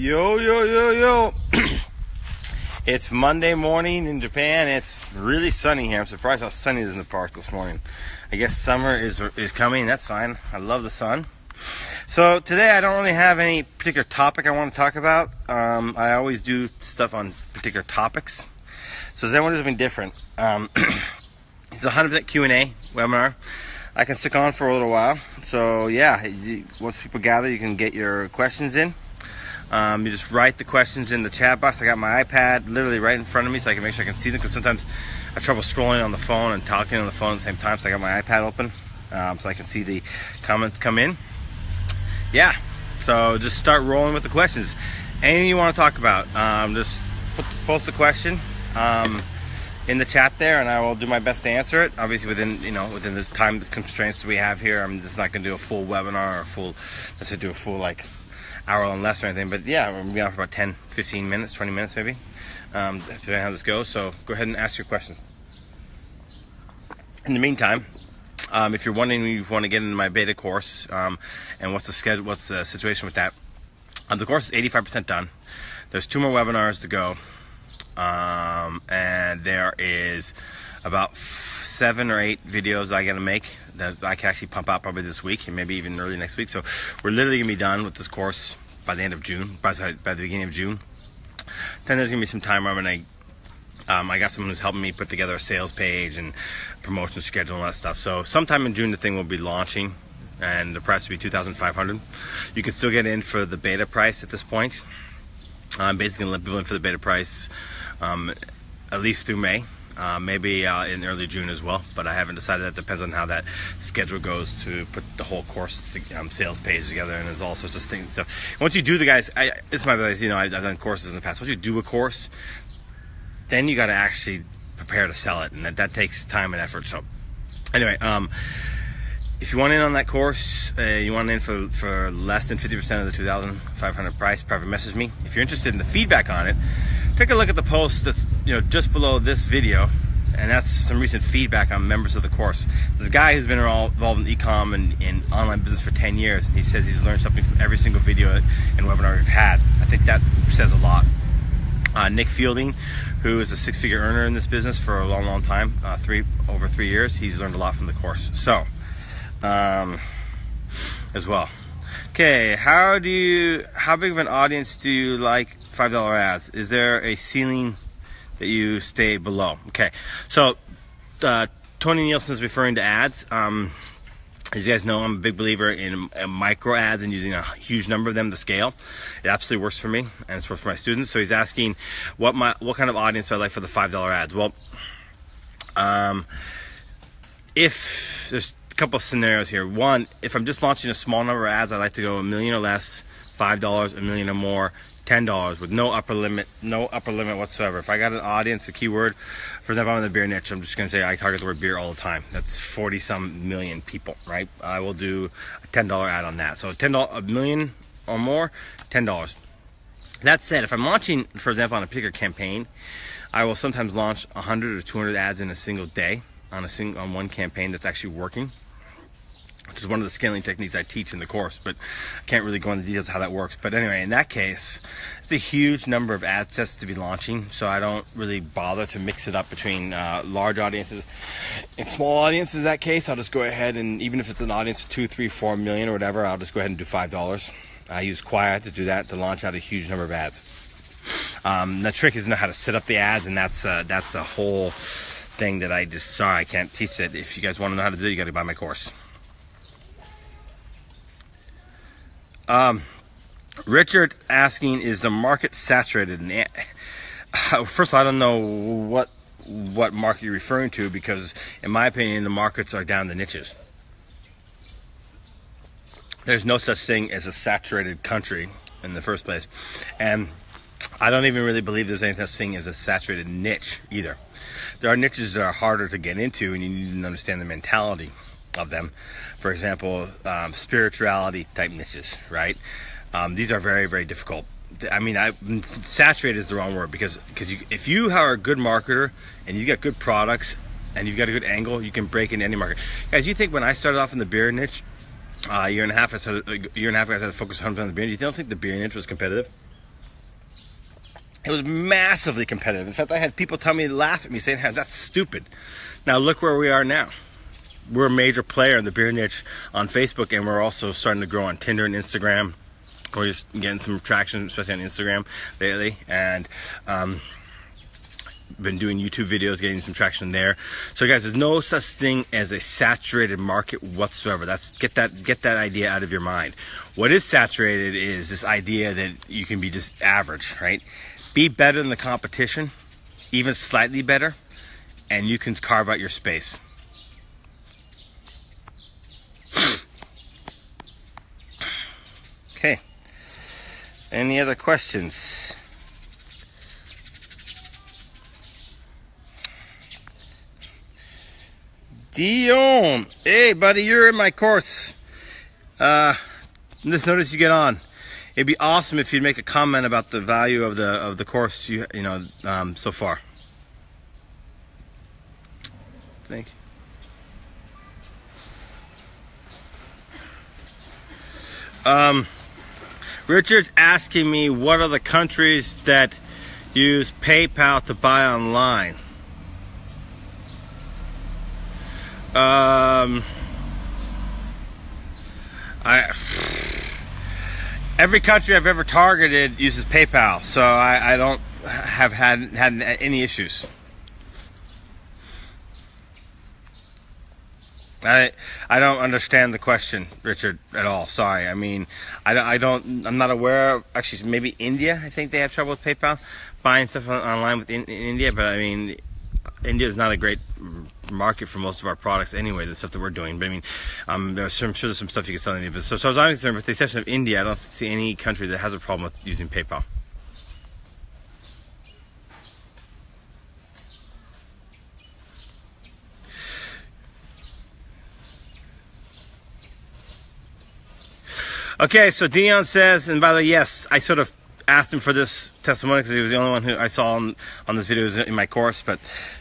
Yo. It's Monday morning in Japan. It's really sunny here. I'm surprised how sunny it is in the park this morning. I guess summer is coming. That's fine. I love the sun. So today I don't really have any particular topic I want to talk about. I always do stuff on particular topics. So today I want to do something different. It's a 100% Q&A webinar. I can stick on for a little while. So yeah, once people gather, you can get your questions in. You just write the questions in the chat box. I got my iPad literally right in front of me so I can make sure I can see them, because sometimes I have trouble scrolling on the phone and talking on the phone at the same time, so I got my iPad open so I can see the comments come in. Yeah, so just start rolling with the questions. Anything you want to talk about, just post the question in the chat there, and I will do my best to answer it. Obviously, within the time constraints we have here, I'm just not going to do a full webinar or like hour and less or anything, but yeah, we're going on for about 10, 15 minutes, 20 minutes maybe, depending on how this goes. So go ahead and ask your questions. In the meantime, if you're wondering if you want to get into my beta course and what's the situation with that, the course is 85% done. There's 2 more webinars to go, and there is about 7 or 8 videos I got to make that I can actually pump out probably this week and maybe even early next week. So we're literally going to be done with this course by the end of June, by the beginning of June. Then there's going to be some time when I got someone who's helping me put together a sales page and promotion schedule and all that stuff. So sometime in June the thing will be launching, and the price will be $2,500. You can still get in for the beta price at this point. I'm basically going to let people in for the beta price at least through May. Maybe in early June as well, but I haven't decided. That depends on how that schedule goes to put the whole course sales page together, and there's all sorts of things. So once you do the guys, it's my advice. I've done courses in the past. Once you do a course, then you got to actually prepare to sell it, and that takes time and effort. So anyway, if you want in on that course, you want in for less than 50% of the $2,500 price, private message me. If you're interested in the feedback on it, take a look at the post that's just below this video, and that's some recent feedback on members of the course. There's a guy who's been involved in e-com and online business for 10 years, and he says he's learned something from every single video and webinar we've had. I think that says a lot. Nick Fielding, who is a 6-figure earner in this business for a long, long time, over 3 years, he's learned a lot from the course. So, as well. Okay, how big of an audience do you like $5 ads? Is there a ceiling that you stay below? Okay, so Tony Nielsen is referring to ads. As you guys know, I'm a big believer in micro ads and using a huge number of them to scale. It absolutely works for me, and it's worked for my students. So he's asking what kind of audience do I like for the $5 ads? Well, if there's a couple of scenarios here. One, if I'm just launching a small number of ads, I like to go $1 million or less, $5, $1 million or more, $10 with no upper limit whatsoever. If I got an audience, a keyword, for example, I'm in the beer niche, I'm just going to say I target the word beer all the time. That's 40-some million people, right? I will do a $10 ad on that. So $1 million or more, $10. That said, if I'm launching, for example, on a particular campaign, I will sometimes launch 100 or 200 ads in a single day on one campaign that's actually working, which is one of the scaling techniques I teach in the course, but I can't really go into details of how that works. But anyway, in that case, it's a huge number of ad sets to be launching, so I don't really bother to mix it up between large audiences and small audiences. In that case, I'll just go ahead, and even if it's an audience of 2, 3, 4 million or whatever, I'll just go ahead and do $5. I use Quiet to do that, to launch out a huge number of ads. The trick is to know how to set up the ads, and that's a whole thing that I can't teach it. If you guys want to know how to do it, you got to buy my course. Richard asking, is the market saturated? And first of all, I don't know what market you're referring to, because in my opinion, the markets are down the niches. There's no such thing as a saturated country in the first place. And I don't even really believe there's any such thing as a saturated niche either. There are niches that are harder to get into, and you need to understand the mentality of them. For example, spirituality type niches, right? These are very, very difficult. Saturated is the wrong word, because if you are a good marketer and you got good products and you've got a good angle, you can break into any market. Guys, you think when I started off in the beer niche, a year and a half ago, I started to focus 100% on the beer niche. You don't think the beer niche was competitive? It was massively competitive. In fact, I had people tell me, laugh at me, saying, hey, that's stupid. Now look where we are now. We're a major player in the beer niche on Facebook, and we're also starting to grow on Tinder and Instagram. We're just getting some traction, especially on Instagram lately, and been doing YouTube videos, getting some traction there. So guys, there's no such thing as a saturated market whatsoever. That's get that idea out of your mind. What is saturated is this idea that you can be just average, right? Be better than the competition, even slightly better, and you can carve out your space. Okay. Any other questions? Dion, hey buddy, you're in my course. Just notice you get on. It'd be awesome if you'd make a comment about the value of the course you know so far. Thank you. Richard's asking me what are the countries that use PayPal to buy online. Every country I've ever targeted uses PayPal, so I don't have had any issues. I don't understand the question, Richard, at all. Sorry, I mean, I'm not aware of, actually, maybe India. I think they have trouble with PayPal buying stuff online in India, but I mean, India is not a great market for most of our products anyway, the stuff that we're doing. But I mean, I'm sure there's some stuff you can sell in India. But so as I'm concerned, with the exception of India, I don't see any country that has a problem with using PayPal. Okay, so Dion says, and by the way, yes, I sort of asked him for this testimony because he was the only one who I saw on this video in my course, but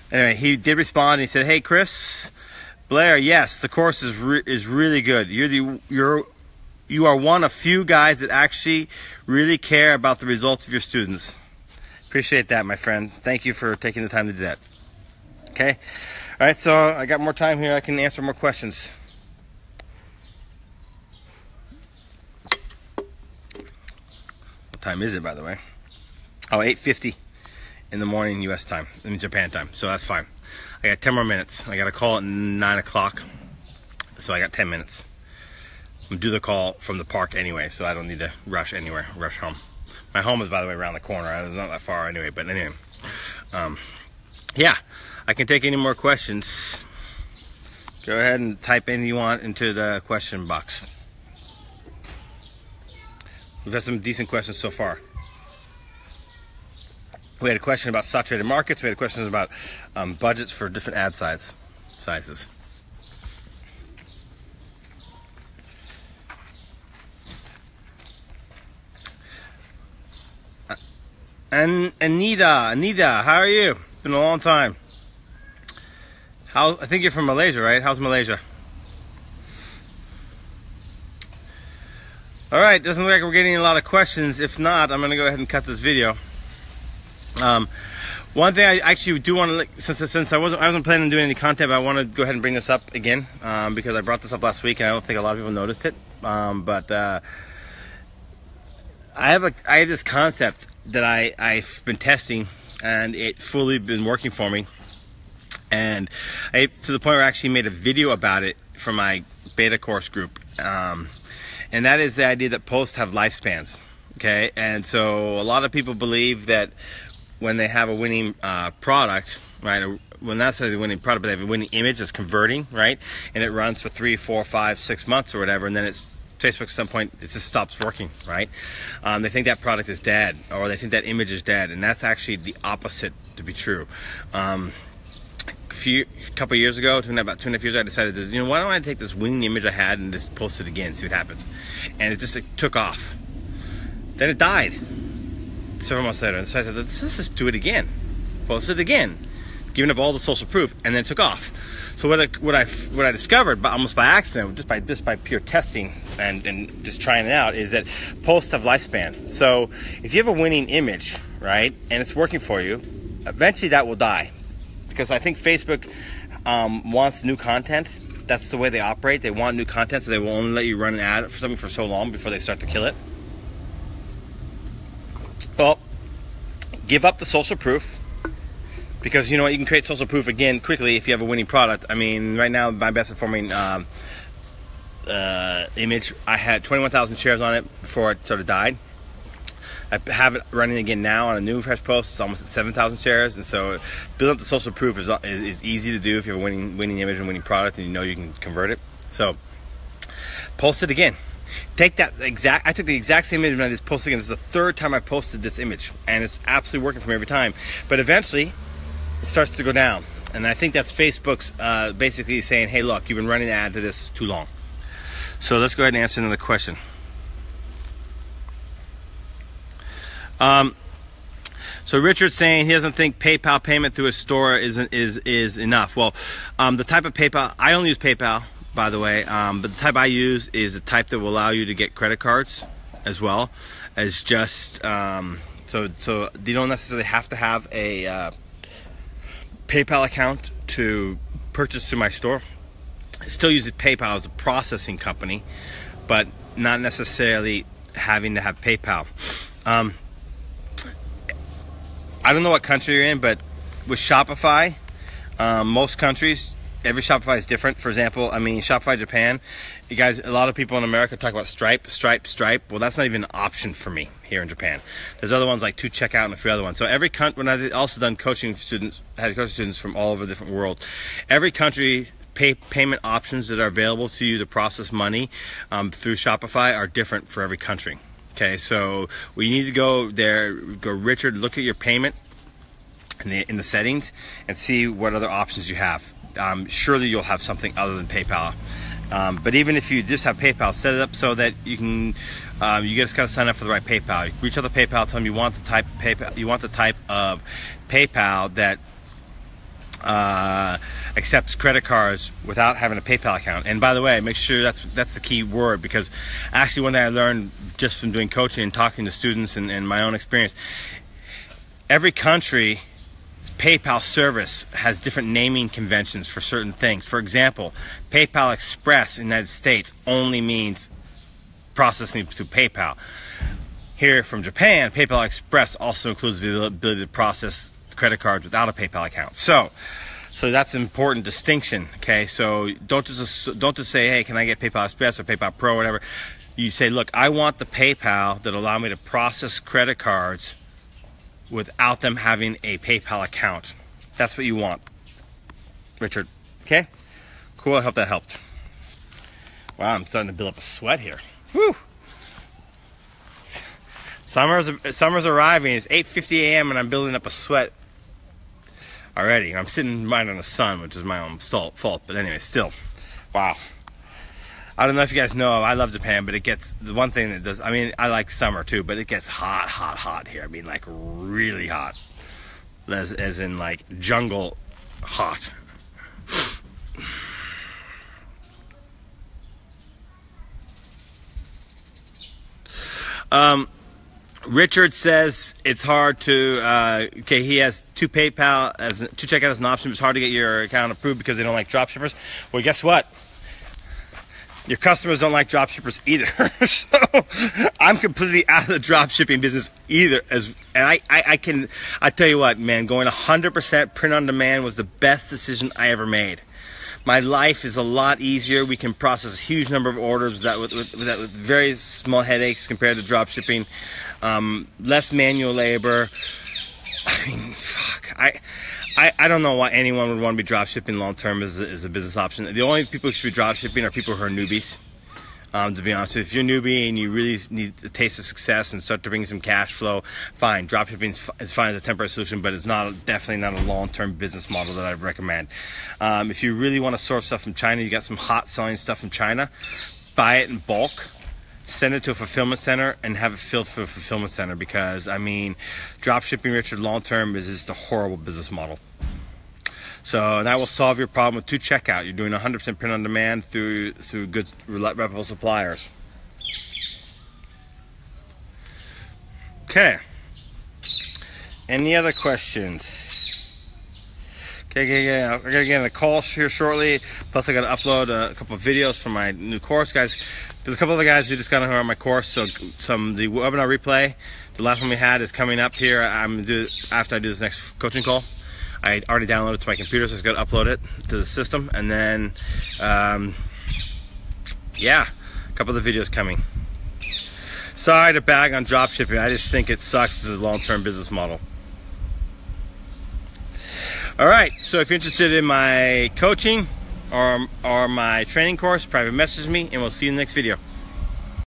anyway, he did respond. He said, hey, Chris Blair, yes, the course is really good. You are one of few guys that actually really care about the results of your students. Appreciate that, my friend. Thank you for taking the time to do that. Okay. All right, so I got more time here. I can answer more questions. What time is it, by the way? Oh, 8:50 in the morning U.S. time, I mean Japan time, so that's fine. I got 10 more minutes. I got a call at 9 o'clock, so I got 10 minutes. I'm gonna do the call from the park anyway, so I don't need to rush anywhere, rush home. My home is, by the way, around the corner. It's not that far anyway, but anyway. Yeah, I can take any more questions. Go ahead and type anything you want into the question box. We've had some decent questions so far. We had a question about saturated markets. We had questions about budgets for different ad sizes. And Anita, how are you? It's been a long time. I think you're from Malaysia, right? How's Malaysia? All right, doesn't look like we're getting a lot of questions. If not, I'm gonna go ahead and cut this video. One thing I actually do want to, since I wasn't planning on doing any content, but I want to go ahead and bring this up again because I brought this up last week and I don't think a lot of people noticed it. But I have this concept that I've been testing, and it fully been working for me, and to the point where I actually made a video about it for my beta course group. And that is the idea that posts have lifespans, okay? And so a lot of people believe that when they have a winning product, right? Well, not necessarily a winning product, but they have a winning image that's converting, right? And it runs for 3, 4, 5, 6 months or whatever, and then it's Facebook at some point, it just stops working, right? They think that product is dead, or they think that image is dead, and that's actually the opposite to be true. A couple years ago, about 2.5 years ago, I decided to, why don't I take this winning image I had and just post it again, see what happens. And it just took off. Then it died several months later. And so I said, let's just do it again. Post it again. giving up all the social proof, and then took off. So what I discovered, almost by accident, just by pure testing and just trying it out, is that posts have lifespan. So if you have a winning image, right, and it's working for you, eventually that will die, because I think Facebook wants new content. That's the way they operate. They want new content, so they will only let you run an ad for something for so long before they start to kill it. Well, give up the social proof, because you know what, you can create social proof again quickly if you have a winning product. I mean, right now my best performing image, I had 21,000 shares on it before it sort of died. I have it running again now on a new fresh post. It's almost at 7,000 shares, and so building up the social proof is easy to do if you have a winning image and winning product, and you know you can convert it. So post it again. Take that exact. I took the exact same image and I just posted again. This is the third time I posted this image, and it's absolutely working for me every time. But eventually, it starts to go down, and I think that's Facebook's basically saying, "Hey, look, you've been running an ad to this too long." So let's go ahead and answer another question. So Richard's saying he doesn't think PayPal payment through a store is enough. Well, the type of PayPal, I only use PayPal, by the way, but the type I use is the type that will allow you to get credit cards as well as just so you don't necessarily have to have a PayPal account to purchase through my store. I still use PayPal as a processing company, but not necessarily having to have PayPal. I don't know what country you're in, but with Shopify, most countries, every Shopify is different. For example, I mean, Shopify Japan, you guys, a lot of people in America talk about Stripe. Well, that's not even an option for me here in Japan. There's other ones like Two Checkout and a few other ones. So every country, when I've also done coaching students, had coaching students from all over the different world, every country payment options that are available to you to process money through Shopify are different for every country. Okay, so we need to go there, go Richard, look at your payment in the settings and see what other options you have. Surely you'll have something other than PayPal. But even if you just have PayPal, set it up so that you can, you just gotta sign up for the right PayPal. You reach out to PayPal, tell them you want the type of PayPal, that accepts credit cards without having a PayPal account. And by the way, make sure that's the key word, because actually one thing I learned just from doing coaching and talking to students and my own experience, every country PayPal service has different naming conventions for certain things. For example, PayPal Express in the United States only means processing through PayPal. Here from Japan, PayPal Express also includes the ability to process credit cards without a PayPal account. So that's an important distinction. Okay, so don't just say, hey, can I get PayPal Express or PayPal Pro or whatever. You say, look, I want the PayPal that allow me to process credit cards without them having a PayPal account. That's what you want, Richard. Okay, cool. I hope that helped. Wow, I'm starting to build up a sweat here. Woo! Summer's arriving. It's 8:50 a.m. and I'm building up a sweat already. I'm sitting right on the sun, which is my own fault, but anyway, still, wow. I don't know if you guys know, I love Japan, but it gets, the one thing that does, I mean, I like summer too, but it gets hot here. I mean, like really hot, as in like jungle hot. Richard says it's hard to, okay, he has Two Checkout as an option, but it's hard to get your account approved because they don't like dropshippers. Well, guess what? Your customers don't like dropshippers either. So I'm completely out of the dropshipping business either. I tell you what, man, going 100% print on demand was the best decision I ever made. My life is a lot easier. We can process a huge number of orders with very small headaches compared to dropshipping. Less manual labor. I mean, fuck. I don't know why anyone would want to be dropshipping long term as a business option. The only people who should be dropshipping are people who are newbies. To be honest, if you're a newbie and you really need a taste of success and start to bring some cash flow, fine. Dropshipping is fine as a temporary solution, but it's definitely not a long-term business model that I'd recommend. If you really want to source stuff from China, you got some hot selling stuff from China, buy it in bulk, send it to a fulfillment center, and have it filled for a fulfillment center, because, I mean, dropshipping, Richard, long-term is just a horrible business model. So that will solve your problem with Two Checkout. You're doing 100% print on demand through good, reputable suppliers. Okay. Any other questions? Okay, I'm going to get a call here shortly. Plus, I got to upload a couple of videos for my new course, guys. There's a couple other guys who just got on my course, so the webinar replay, the last one we had, is coming up here. I'm going to do after I do this next coaching call. I already downloaded it to my computer, so I just got to upload it to the system. And then, yeah, a couple of the videos coming. Sorry to bag on dropshipping. I just think it sucks as a long-term business model. All right, so if you're interested in my coaching or my training course, private message me, and we'll see you in the next video.